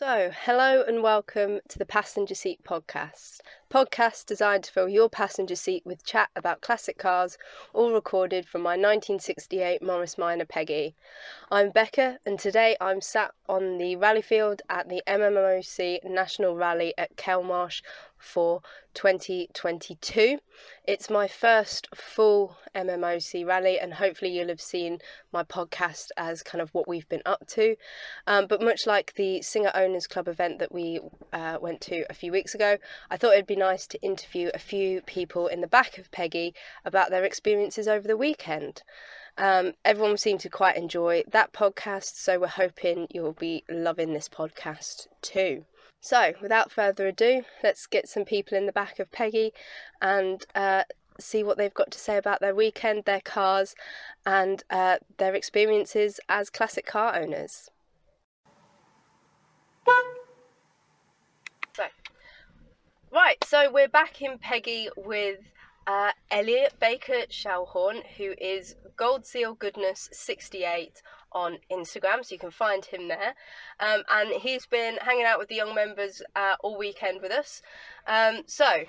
So, hello and welcome to the Passenger Seat Podcast. Podcast designed to fill your passenger seat with chat about classic cars, all recorded from my 1968 Morris Minor Peggy. I'm Becca and today I'm sat on the rally field at the MMOC National Rally at Kelmarsh for 2022. It's my first full MMOC rally and hopefully you'll have seen my podcast as kind of what we've been up to. But much like the Singer Owners Club event that we went to a few weeks ago, I thought it'd be nice to interview a few people in the back of Peggy about their experiences over the weekend. Everyone seemed to quite enjoy that podcast, so we're hoping you'll be loving this podcast too. So, without further ado, let's get some people in the back of Peggy and see what they've got to say about their weekend, their cars, and their experiences as classic car owners. So, right, so we're back in Peggy with Elliot Baker-Schellhorn, who is Gold Seal Goodness 68 on Instagram, so you can find him there. And he's been hanging out with the young members all weekend with us. So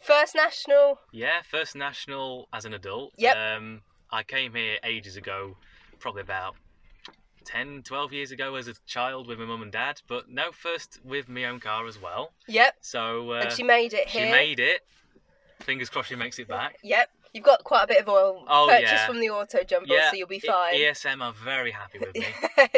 first national. Yeah, first national as an adult. Yep. I came here ages ago, probably about 10, 12 years ago as a child with my mum and dad, but no, first with my own car as well. Yep. So and she made it here. She made it. Fingers crossed she makes it back. Yep. You've got quite a bit of oil purchased from the auto jumper, so you'll be fine. ESM are very happy with me.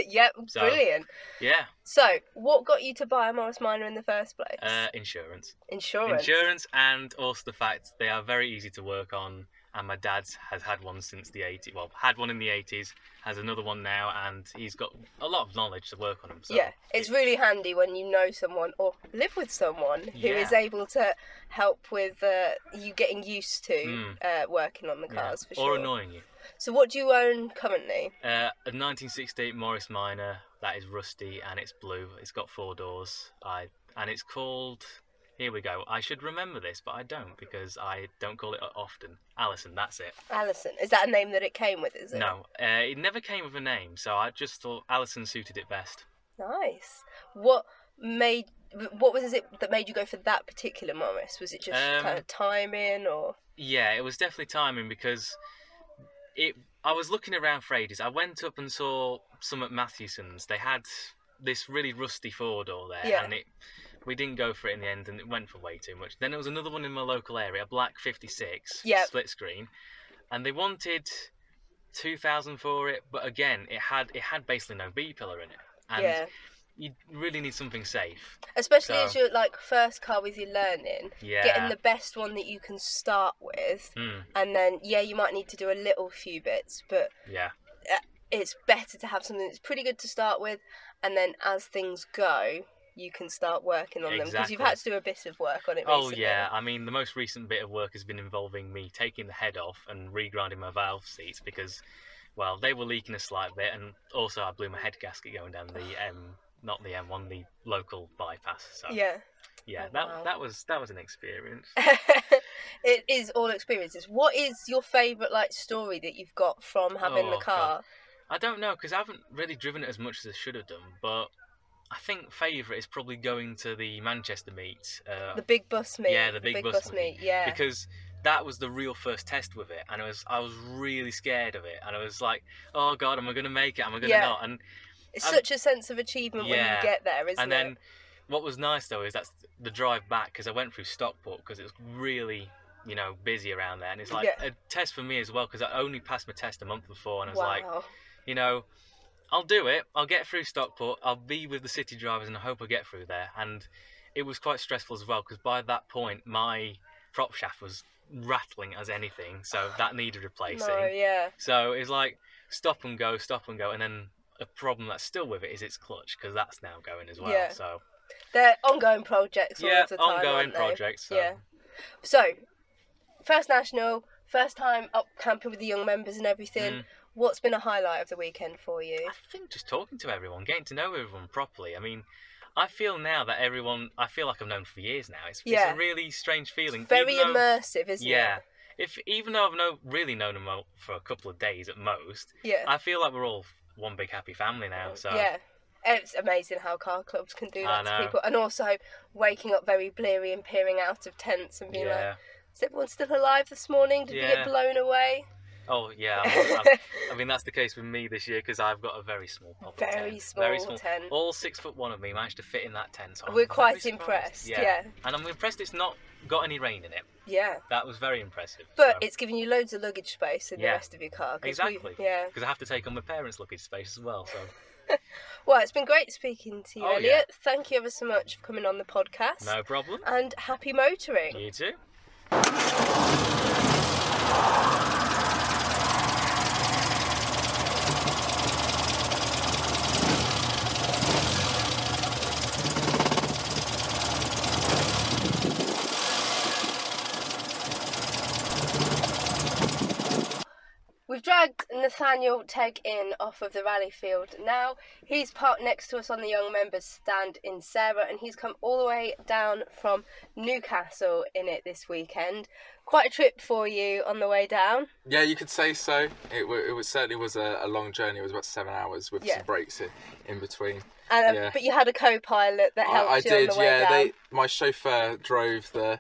Yep, so, brilliant. Yeah. So, what got you to buy a Morris Minor in the first place? Insurance. Insurance, and also the fact they are very easy to work on. And my dad's has had one since the 80s. Well, had one in the 80s, has another one now, and he's got a lot of knowledge to work on him. So yeah, it's really handy when you know someone or live with someone who is able to help with you getting used to working on the cars for sure. Or annoying you. So what do you own currently? A 1968 Morris Minor that is rusty and it's blue. It's got four doors. And it's called... Here we go. I should remember this, but I don't because I don't call it often. Alison, that's it. Alison. Is that a name that it came with, is it? No. It never came with a name, so I just thought Alison suited it best. Nice. What was it that made you go for that particular Morris? Was it just kind of timing or...? Yeah, it was definitely timing because I was looking around for ages. I went up and saw some at Mathewson's. They had this really rusty four-door there and we didn't go for it in the end, and it went for way too much. Then there was another one in my local area, a black 56 split screen, and they wanted $2,000 for it. But again, it had basically no B pillar in it, and you really need something safe, especially as your first car with your learning. Yeah, getting the best one that you can start with, and then you might need to do a few bits, but it's better to have something that's pretty good to start with, and then as things go, you can start working on them because you've had to do a bit of work on it recently. Oh yeah, I mean the most recent bit of work has been involving me taking the head off and regrinding my valve seats because, well, they were leaking a slight bit, and also I blew my head gasket going down the not the M1, the local bypass. So that was an experience. It is all experiences. What is your favourite story that you've got from having the car? God. I don't know because I haven't really driven it as much as I should have done, but I think favourite is probably going to the Manchester meet. The big bus meet. Yeah, the big bus meet. Yeah. Because that was the real first test with it, and I was really scared of it, and I was like, oh God, am I going to make it? Am I going to not? And it's such a sense of achievement when you get there, isn't it? And then what was nice though is that's the drive back because I went through Stockport because it was really busy around there, and it's a test for me as well because I only passed my test a month before, and I was I'll do it. I'll get through Stockport. I'll be with the city drivers, and I hope I get through there. And it was quite stressful as well because by that point my prop shaft was rattling as anything, so that needed replacing. No, yeah. So it's stop and go, and then a problem that's still with it is its clutch because that's now going as well. Yeah. So they're ongoing projects. All of the time, aren't they? Projects. So. Yeah. So first national, first time up camping with the young members and everything. What's been a highlight of the weekend for you? I think just talking to everyone, getting to know everyone properly. I mean, I feel now that I feel like I've known for years now. It's a really strange feeling. It's very immersive, isn't it? Yeah. Even though I've really known them for a couple of days at most, I feel like we're all one big happy family now. So It's amazing how car clubs can do that to people. And also waking up very bleary and peering out of tents and being like, is everyone still alive this morning? Did we get blown away? Oh, yeah. I mean, that's the case with me this year because I've got a very small public tent. Very small tent. All 6'1" of me managed to fit in that tent. So we're quite impressed, yeah. And I'm impressed it's not got any rain in it. Yeah. That was very impressive. But it's giving you loads of luggage space in the rest of your car. Exactly. Because I have to take on my parents' luggage space as well, so... Well, it's been great speaking to you, Elliot. Yeah. Thank you ever so much for coming on the podcast. No problem. And happy motoring. You too. We've dragged Nathaniel Tegg in off of the rally field now. He's parked next to us on the young members stand in Sarah, and he's come all the way down from Newcastle in it this weekend. Quite a trip for you on the way down. Yeah, you could say so. It certainly was a long journey. It was about 7 hours with some breaks in between. But you had a co-pilot that helped you on the way down. I did, yeah. My chauffeur drove the...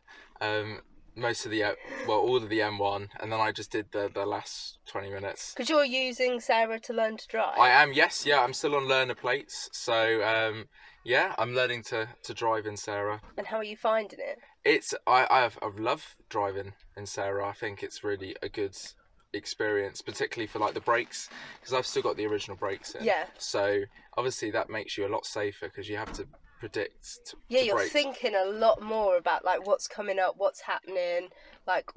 most of the all of the M1, and then I just did the last 20 minutes. Because you're using Sarah to learn to drive. I am, yes, yeah. I'm still on learner plates, so I'm learning to drive in Sarah. And how are you finding it? I love driving in Sarah. I think it's really a good experience, particularly for like the brakes, because I've still got the original brakes in. Yeah. So obviously that makes you a lot safer because you have to predict you're break. Thinking a lot more about like what's coming up, what's happening, like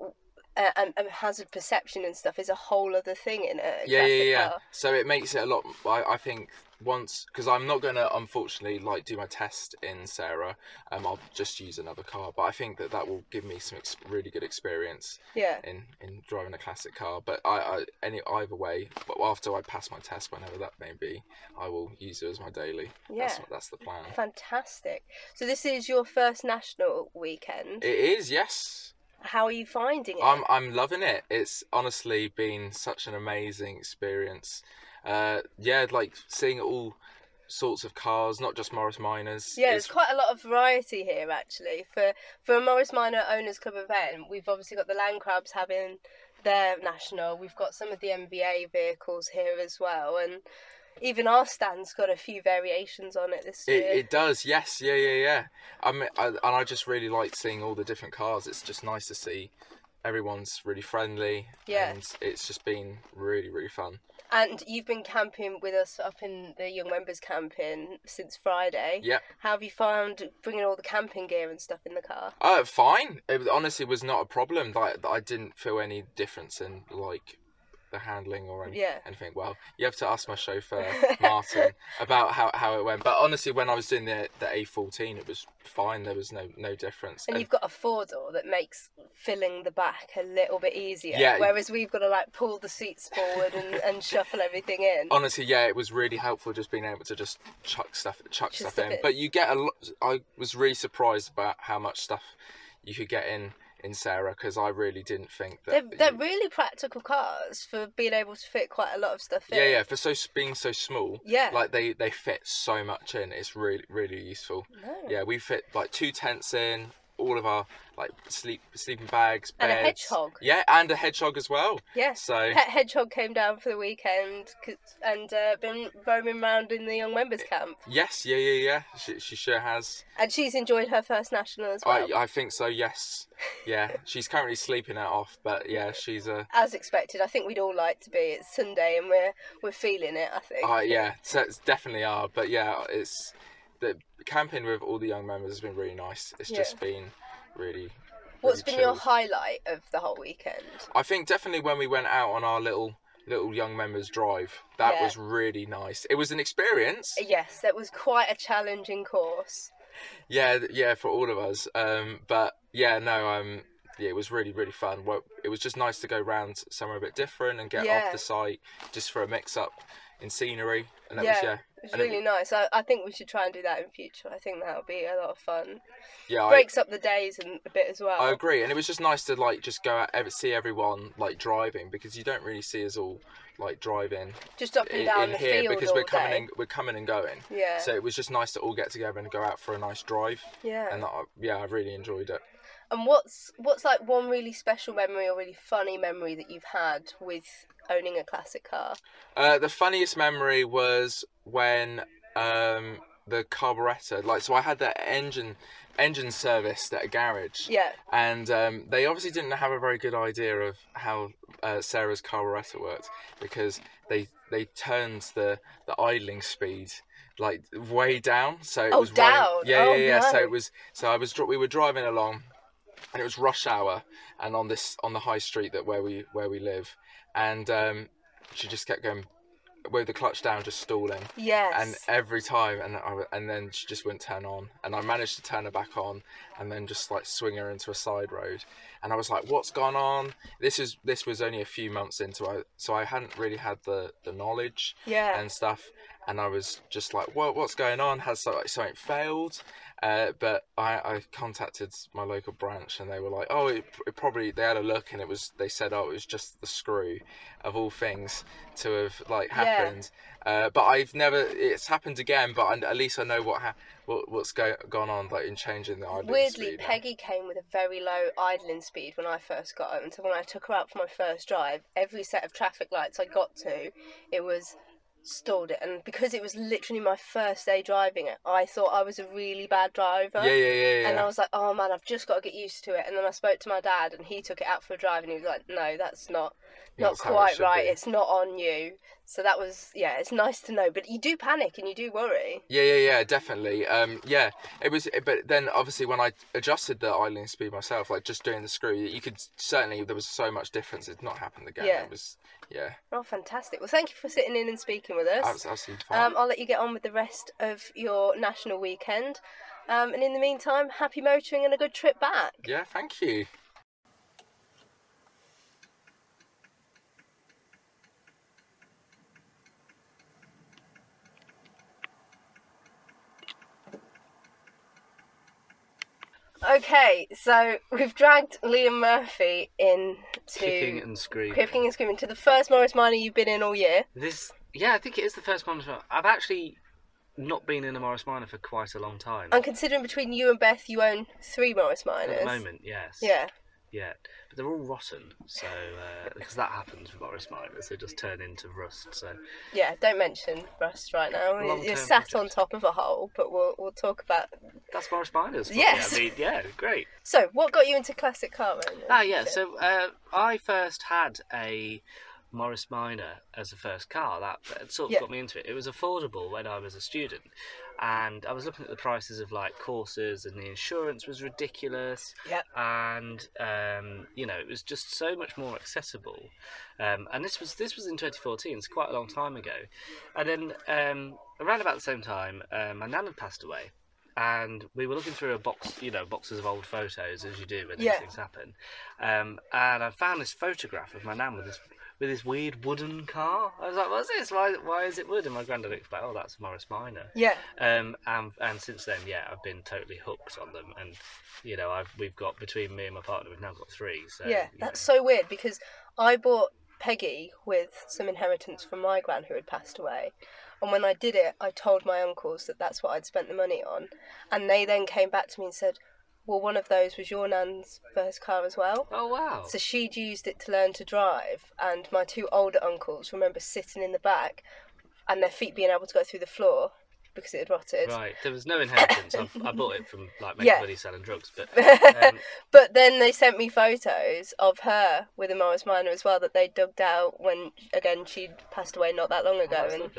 and hazard perception and stuff is a whole other thing in a car. So it makes it a lot, I think, once, because I'm not going to unfortunately like do my test in Sarah, I'll just use another car, but I think that will give me some really good experience in driving a classic car. But either way, but after I pass my test, whenever that may be, I will use it as my daily. That's the plan. Fantastic. So this is your first national weekend? It is, yes. How are you finding it? I'm loving it. It's honestly been such an amazing experience. Like seeing all sorts of cars, not just Morris Minors. Yeah, there's quite a lot of variety here actually. For a Morris Minor Owners Club event, we've obviously got the Land Crabs having their national. We've got some of the MBA vehicles here as well, and even our stand's got a few variations on it this year. It does, yes, yeah. I mean, and I just really like seeing all the different cars. It's just nice to see. Everyone's really friendly, and it's just been really, really fun. And you've been camping with us up in the Young Members camping since Friday. Yeah. How have you found bringing all the camping gear and stuff in the car? Fine. It honestly was not a problem. Like, I didn't feel any difference in like the handling or anything. Well, you have to ask my chauffeur Martin about how it went. But honestly, when I was doing the A14, it was fine. There was no difference. And you've got a 4-door that makes filling the back a little bit easier. Yeah. Whereas we've got to like pull the seats forward and shuffle everything in. Honestly, yeah, it was really helpful just being able to just chuck stuff in. But you get a lot. I was really surprised about how much stuff you could get in Sarah, because I really didn't think that they're really practical cars for being able to fit quite a lot of stuff in. Yeah, for being so small. Yeah, like they fit so much in. It's really, really useful. No. Yeah, we fit like 2 tents in, all of our like sleeping bags, beds. And a hedgehog. Yeah, and a hedgehog as well. Yeah. So hedgehog came down for the weekend and been roaming around in the young members camp. Yes, yeah. She sure has. And she's enjoyed her first national as well. I think so. Yes. Yeah, she's currently sleeping it off, but yeah, she's a as expected. I think we'd all like to be. It's Sunday and we're feeling it, I think. So it's definitely are. But yeah, it's the camping with all the young members has been really nice. It's just been really What's been your highlight of the whole weekend? I think definitely when we went out on our little young members drive. That was really nice. It was an experience. Yes, that was quite a challenging course. Yeah, for all of us. But yeah, no, it was really, really fun. Well, it was just nice to go round somewhere a bit different and get off the site just for a mix up. in scenery. And that was really nice. I think we should try and do that in future. I think that would be a lot of fun. Yeah, breaks up the days and a bit as well. I agree, and it was just nice to like just go out, see everyone like driving, because you don't really see us all like driving. Just up and down in the here field, because we're coming and going. Yeah. So it was just nice to all get together and go out for a nice drive. Yeah. And that, yeah, I really enjoyed it. And what's like one really special memory or really funny memory that you've had with owning a classic car? The funniest memory was when the carburettor, like, so I had that engine serviced at a garage. Yeah. And they obviously didn't have a very good idea of how Sarah's carburettor worked, because they turned the idling speed like way down, so it was down. So it was, so I was, we were driving along, and it was rush hour, and on this, on the high street that where we live, and she just kept going with the clutch down, just stalling. Yes. And every time, and then she just wouldn't turn on, and I managed to turn her back on, and then just like swing her into a side road, and I was like, what's gone on? This was only a few months into it, so I hadn't really had the knowledge and stuff, and I was just like, what's going on? Has something failed? But I contacted my local branch, and they were like, oh, it probably, they had a look, and they said, oh, it was just the screw, of all things, to have like happened. Yeah. But it's happened again, but at least I know what's gone on, like in changing the idling speed. Weirdly, Peggy came with a very low idling speed when I first got home, so when I took her out for my first drive, every set of traffic lights I got to, it was stalled it, and because it was literally my first day driving it, I thought I was a really bad driver. And I was like, oh man, I've just got to get used to it. And then I spoke to my dad, and he took it out for a drive, and he was like, no, that's not quite right, it's not on you. So that was, yeah, it's nice to know, but you do panic and you do worry. Yeah, definitely. It was, but then obviously when I adjusted the idling speed myself, like just doing the screw, you could certainly, there was so much difference. It's not happened again. Yeah. It was, yeah. Oh, fantastic. Well, thank you for sitting in and speaking with us. Absolutely fine. I'll let you get on with the rest of your national weekend. And in the meantime, happy motoring and a good trip back. Yeah, thank you. Okay, so we've dragged Liam Murphy into kicking and screaming to the first Morris Minor you've been in all year. I think it is the first Morris Minor. I've actually not been in a Morris Minor for quite a long time. And considering between you and Beth, you own 3 Morris Minors. At the moment, yes. Yeah. Yeah, but they're all rotten, so because that happens with Morris Minors, they just turn into rust. So yeah, don't mention rust right now. You're sat on top of a hole, but we'll talk about that's Morris Minors. Yes, I mean, yeah, great. So, what got you into classic car owners? I first had a Morris Minor as a first car. That sort of got me into it. It was affordable when I was a student, and I was looking at the prices of like courses, and the insurance was ridiculous. Yep. And it was just so much more accessible. And this was in 2014, it's quite a long time ago. And then around about the same time, my nan had passed away, and we were looking through boxes of old photos, as you do when these things happen. And I found this photograph of my nan with this weird wooden car. I was like, what's this? Why is it wood? And my granddad explained, oh, that's Morris Minor. Yeah. And since then, I've been totally hooked on them. And, we've got, between me and my partner, we've now got 3. So, yeah, that's so weird, because I bought Peggy with some inheritance from my gran who had passed away. And when I did it, I told my uncles that that's what I'd spent the money on. And they then came back to me and said, well, one of those was your nan's first car as well. Oh, wow. So she'd used it to learn to drive, and my 2 older uncles remember sitting in the back and their feet being able to go through the floor because it had rotted. Right, there was no inheritance. I bought it from, like, making money selling drugs. But but then they sent me photos of her with a Morris Minor as well that they dug out when, again, she'd passed away not that long ago. Oh, and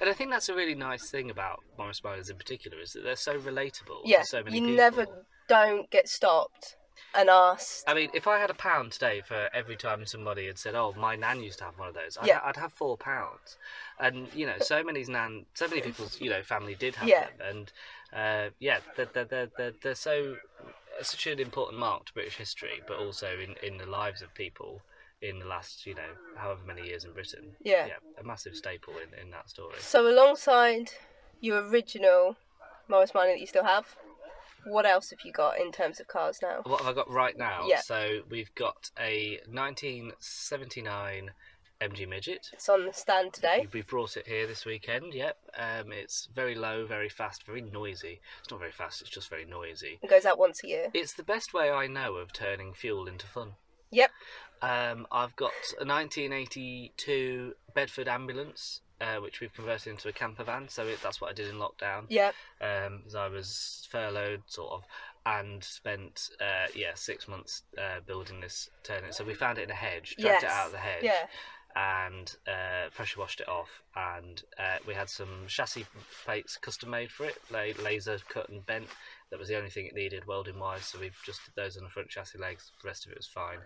and I think that's a really nice thing about Morris Minors in particular, is that they're so relatable to so many people. Don't get stopped and asked. I mean, if I had £1 today for every time somebody had said, oh, my nan used to have one of those, I'd have £4. And, so many people's, family did have them. And, they're such an important mark to British history, but also in the lives of people. in the last, you know, however many years in Britain. Yeah. Yeah, a massive staple in that story. So alongside your original Morris Minor that you still have, what else have you got in terms of cars now? What have I got right now? Yeah. So we've got a 1979 MG Midget. It's on the stand today. We brought it here this weekend, yep. It's very low, very fast, very noisy. It's not very fast, it's just very noisy. It goes out once a year. It's the best way I know of turning fuel into fun. Yep. I've got a 1982 Bedford Ambulance, which we've converted into a camper van, so that's what I did in lockdown. Yep. Because I was furloughed, sort of, and spent 6 months building this, turning it. So we found it in a hedge, dragged it out of the hedge. Yeah. And pressure washed it off, and we had some chassis plates custom made for it, laser cut and bent. That was the only thing it needed welding wise, so we just did those on the front chassis legs. The rest of it was fine,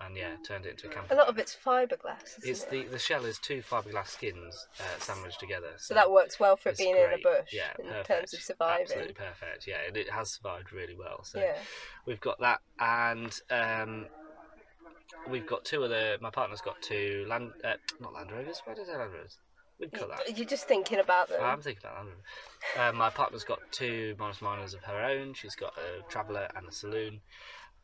and turned it into a camper. A lot of it's fiberglass. The shell is two fiberglass skins sandwiched together. So that works well for it being great in a bush. Yeah, perfect. In terms of surviving. Absolutely perfect. Yeah, and it has survived really well. So we've got that, and we've got two of the. My partner's got two not Land Rovers. Why did I say Land Rovers? We'd call that. You're just thinking about them. I'm thinking about them. My partner's got two Morris Minors of her own. She's got a Traveller and a Saloon.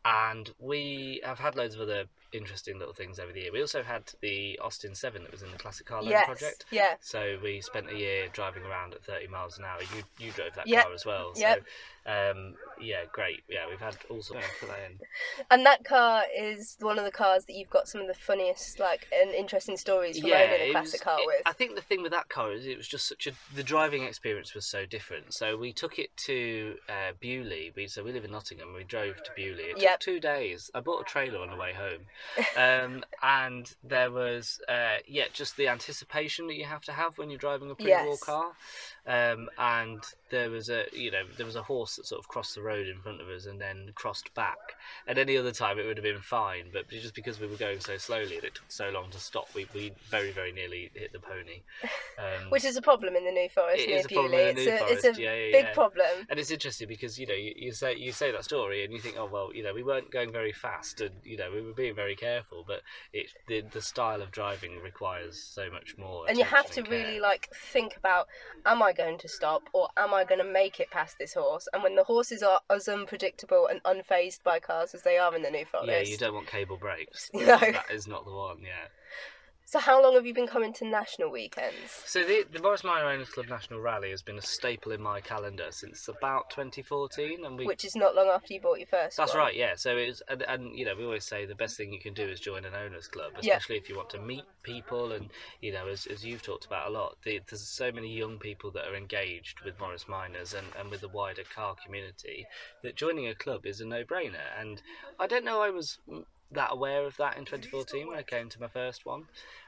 And we have had loads of other interesting little things over the year. We also had the Austin 7 that was in the Classic Car Loan project. Yeah. So we spent a year driving around at 30 miles an hour. You drove that car as well. So, great. Yeah, we've had all sorts of that in. And that car is one of the cars that you've got some of the funniest, and interesting stories from owning a classic car with. I think the thing with that car is it was just the driving experience was so different. So we took it to Bewley. So we live in Nottingham. We drove to Bewley. It took 2 days. I bought a trailer on the way home. And there was just the anticipation that you have to have when you're driving a pre-war car, and there was a horse that sort of crossed the road in front of us and then crossed back, and any other time it would have been fine, but just because we were going so slowly and it took so long to stop, we very, very nearly hit the pony, which is a problem in the New Forest. It is a problem in the New Forest. It's a big problem. And it's interesting because you say that story and you think, oh well, we weren't going very fast and we were being very careful, but it's the style of driving requires so much more, and you have to really think about, am I going to stop or am I going to make it past this horse? And when the horses are as unpredictable and unfazed by cars as they are in the New Forest, you don't want cable brakes. No, that is not the one. So how long have you been coming to national weekends? So the Morris Minor Owners Club National Rally has been a staple in my calendar since about 2014, which is not long after you bought your first. That's one. Right, yeah. So it was, and we always say the best thing you can do is join an owners club, especially if you want to meet people. And as you've talked about a lot, there's so many young people that are engaged with Morris Minors and with the wider car community that joining a club is a no-brainer. And I don't know, I was that aware of that in 2014 when I came to my first one,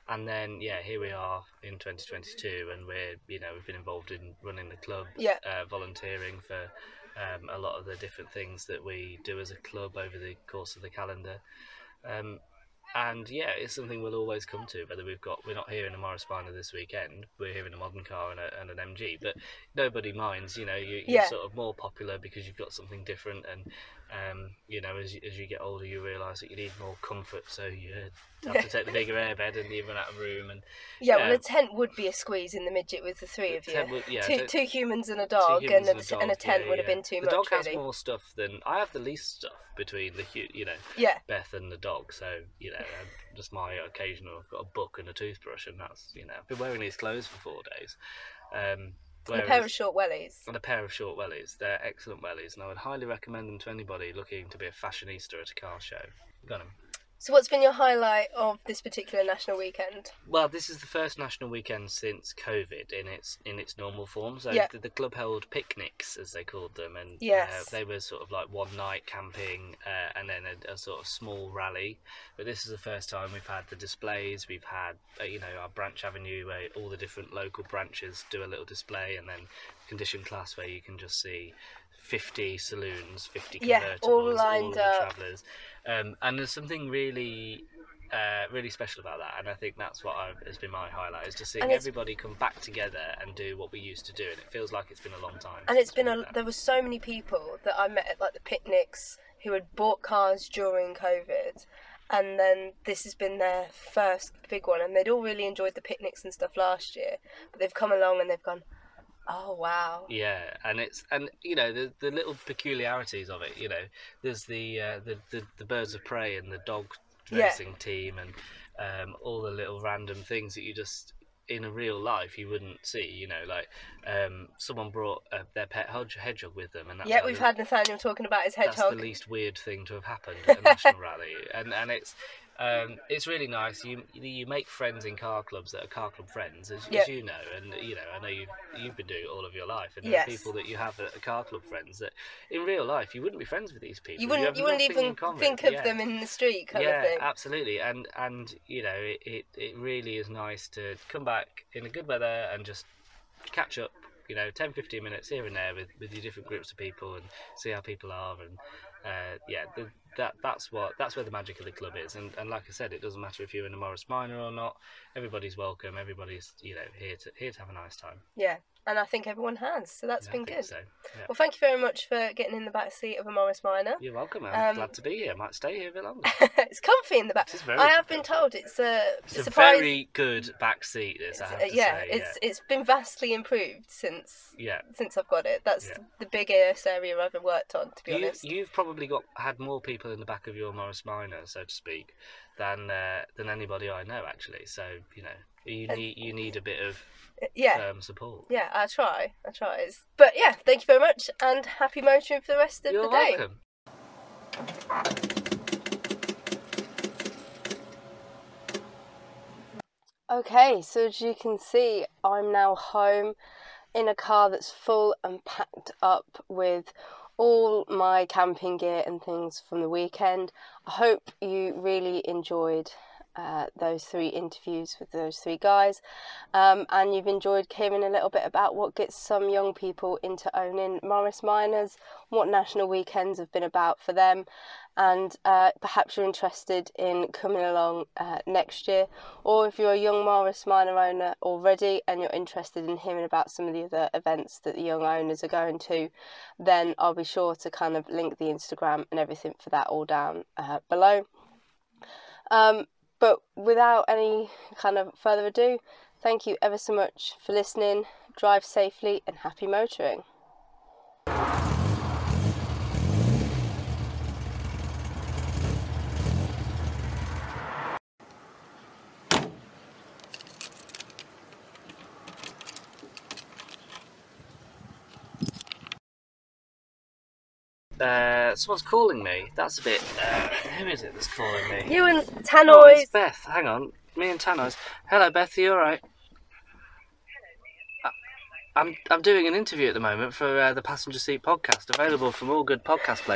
and then here we are in 2022 and we're we've been involved in running the club, volunteering for a lot of the different things that we do as a club over the course of the calendar, and it's something we'll always come to, whether we're not here in a Morris Minor this weekend, we're here in a modern car and an MG, but nobody minds, you're sort of more popular because you've got something different, and as you get older you realise that you need more comfort, so you have to take the bigger airbed and you run out of room, and a tent would be a squeeze in the midget with the three of you. Two humans and a dog, and a tent would have been too much. The dog has more stuff than I have, the least stuff between Beth and the dog, so just my occasional, I've got a book and a toothbrush, and that's I've been wearing these clothes for 4 days. Whereas, and a pair of short wellies. They're excellent wellies, and I would highly recommend them to anybody looking to be a fashionista at a car show. Got them. So what's been your highlight of this particular national weekend? Well, this is the first national weekend since COVID in its normal form. So the club held picnics, as they called them, and they were sort of like one night camping, and then a sort of small rally. But this is the first time we've had the displays. We've had our branch avenue where all the different local branches do a little display, and then condition class where you can just see 50 saloons, 50 convertibles, all lined up. Travellers. And there's something really, really special about that, and I think that's what has been my highlight, is just seeing everybody come back together and do what we used to do, and it feels like it's been a long time. And there were so many people that I met at the picnics who had bought cars during COVID, and then this has been their first big one, and they'd all really enjoyed the picnics and stuff last year, but they've come along and they've gone, oh wow. Yeah, and it's, and you know, the little peculiarities of it, you know, there's the birds of prey and the dog racing team and all the little random things that you just in a real life you wouldn't see, you know, like someone brought their pet hedgehog with them, and that's we've had Nathaniel talking about his hedgehog. That's the least weird thing to have happened at a national rally, and it's really nice. You make friends in car clubs that are car club friends, as you know, and you know, I know you've been doing it all of your life, and there are people that you have at car club friends that in real life you wouldn't be friends with these people. You wouldn't even think of them in the street kind of thing. Yeah, absolutely, and you know, it really is nice to come back in a good weather and just catch up, you know, 10-15 minutes here and there with your different groups of people and see how people are, and that's where the magic of the club is, and like I said, it doesn't matter if you're in a Morris Minor or not, everybody's welcome, everybody's, you know, here to have a nice time. Yeah, and I think everyone has, so that's been good. So, yeah. Well, thank you very much for getting in the back seat of a Morris Minor. You're welcome. I'm glad to be here. I might stay here a bit longer. It's comfy in the back. I have been told it's a very good back seat. It's been vastly improved since I've got it. That's the biggest area I've worked on, to be honest. You've probably had more people in the back of your Morris Minor, so to speak, than anybody I know, actually. So you know, you need a bit of support. Yeah, I try. But yeah, thank you very much, and happy motoring for the rest of the day. You're welcome. Okay, so as you can see, I'm now home in a car that's full and packed up with all my camping gear and things from the weekend. I hope you really enjoyed those three interviews with those three guys, and you've enjoyed hearing a little bit about what gets some young people into owning Morris Minors, what national weekends have been about for them, and perhaps you're interested in coming along next year, or if you're a young Morris Minor owner already and you're interested in hearing about some of the other events that the young owners are going to, then I'll be sure to kind of link the Instagram and everything for that all down below. But without any kind of further ado, thank you ever so much for listening. Drive safely and happy motoring. Someone's calling me. That's a bit... who is it that's calling me? You and Tannoy's. Oh, it's Beth. Hang on. Me and Tannoy's. Hello, Beth. Are you all right? I'm doing an interview at the moment for the Passenger Seat Podcast, available from all good podcast places.